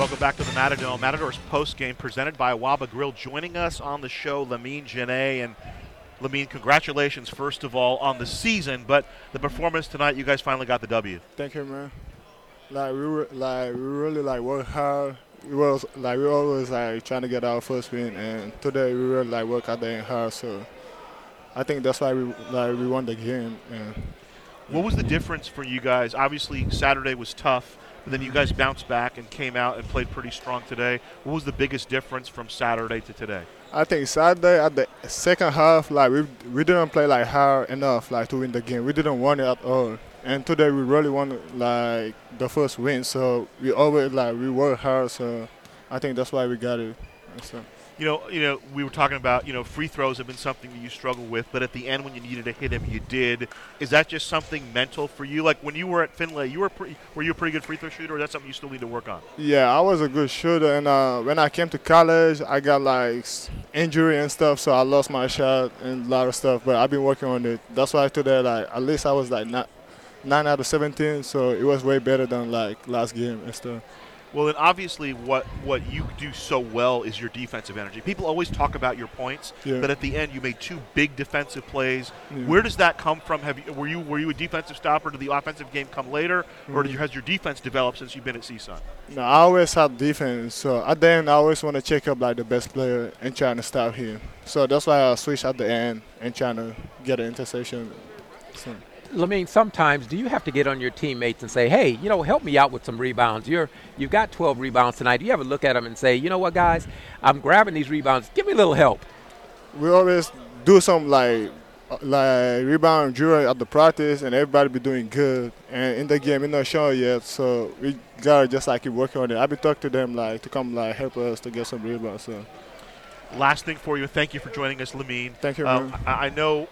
Welcome back to the Matador. Matador's postgame presented by Waba Grill. Joining us on the show, Lamine Jene. And Lamine, congratulations, first of all, on the season, but the performance tonight, you guys finally got the W. Thank you, man. We really work hard. We always trying to get our first win, and today we really work out there hard. So I think that's why we won the game. And what was the difference for you guys? Obviously, Saturday was tough, but then you guys bounced back and came out and played pretty strong today. What was the biggest difference from Saturday to today? I think Saturday at the second half, we didn't play hard enough to win the game. We didn't want it at all. And today we really won the first win. So we always we work hard. So I think that's why we got it. So. You know, we were talking about, free throws have been something that you struggle with, but at the end when you needed to hit them, you did. Is that just something mental for you? Like when you were at Finlay, were you a pretty good free throw shooter, or is that something you still need to work on? Yeah, I was a good shooter, and when I came to college, I got injury and stuff, so I lost my shot and a lot of stuff, but I've been working on it. That's why today, at least I was 9 out of 17, so it was way better than last game and stuff. Well, then obviously what you do so well is your defensive energy. People always talk about your points, yeah, but at the end you made two big defensive plays. Yeah. Where does that come from? Were you a defensive stopper? Did the offensive game come later, or has your defense developed since you've been at CSUN? No, I always had defense. So at the end, I always want to check up the best player and trying to stop him. So that's why I switch at the end and trying to get an interception. So. Lamine, sometimes do you have to get on your teammates and say, hey, help me out with some rebounds. You've got 12 rebounds tonight. Do you ever look at them and say, you know what, guys, I'm grabbing these rebounds. Give me a little help. We always do some rebound drill at the practice, and everybody be doing good. And in the game, we're not sure yet, so we got to just keep working on it. I be talking to them to come help us to get some rebounds. So. Last thing for you, thank you for joining us, Lamine. Thank you, man. I know,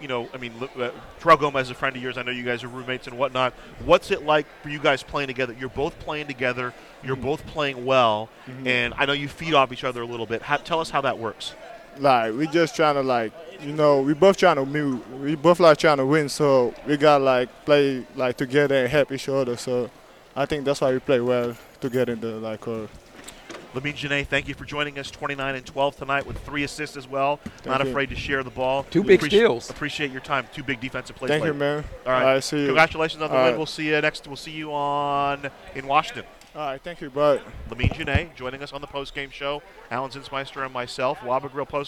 Terrell Gomez is a friend of yours. I know you guys are roommates and whatnot. What's it like for you guys playing together? You're both playing together. You're both playing well. And I know you feed off each other a little bit. Tell us how that works. We just trying to, we both trying to move. We both, trying to win. So we got, play, together and help each other. So I think that's why we play well together in the, Lamine Jene, thank you for joining us. 29 and 12 tonight with 3 assists as well. Not afraid to share the ball. Two big steals. Appreciate your time. 2 big defensive plays. Thank you, man. All right. See you. Congratulations on the win. Right. We'll see you next. We'll see you in Washington. All right. Thank you, bud. Lamine Jene joining us on the postgame show. Alan Zinsmeister and myself. Waba Grill postgame.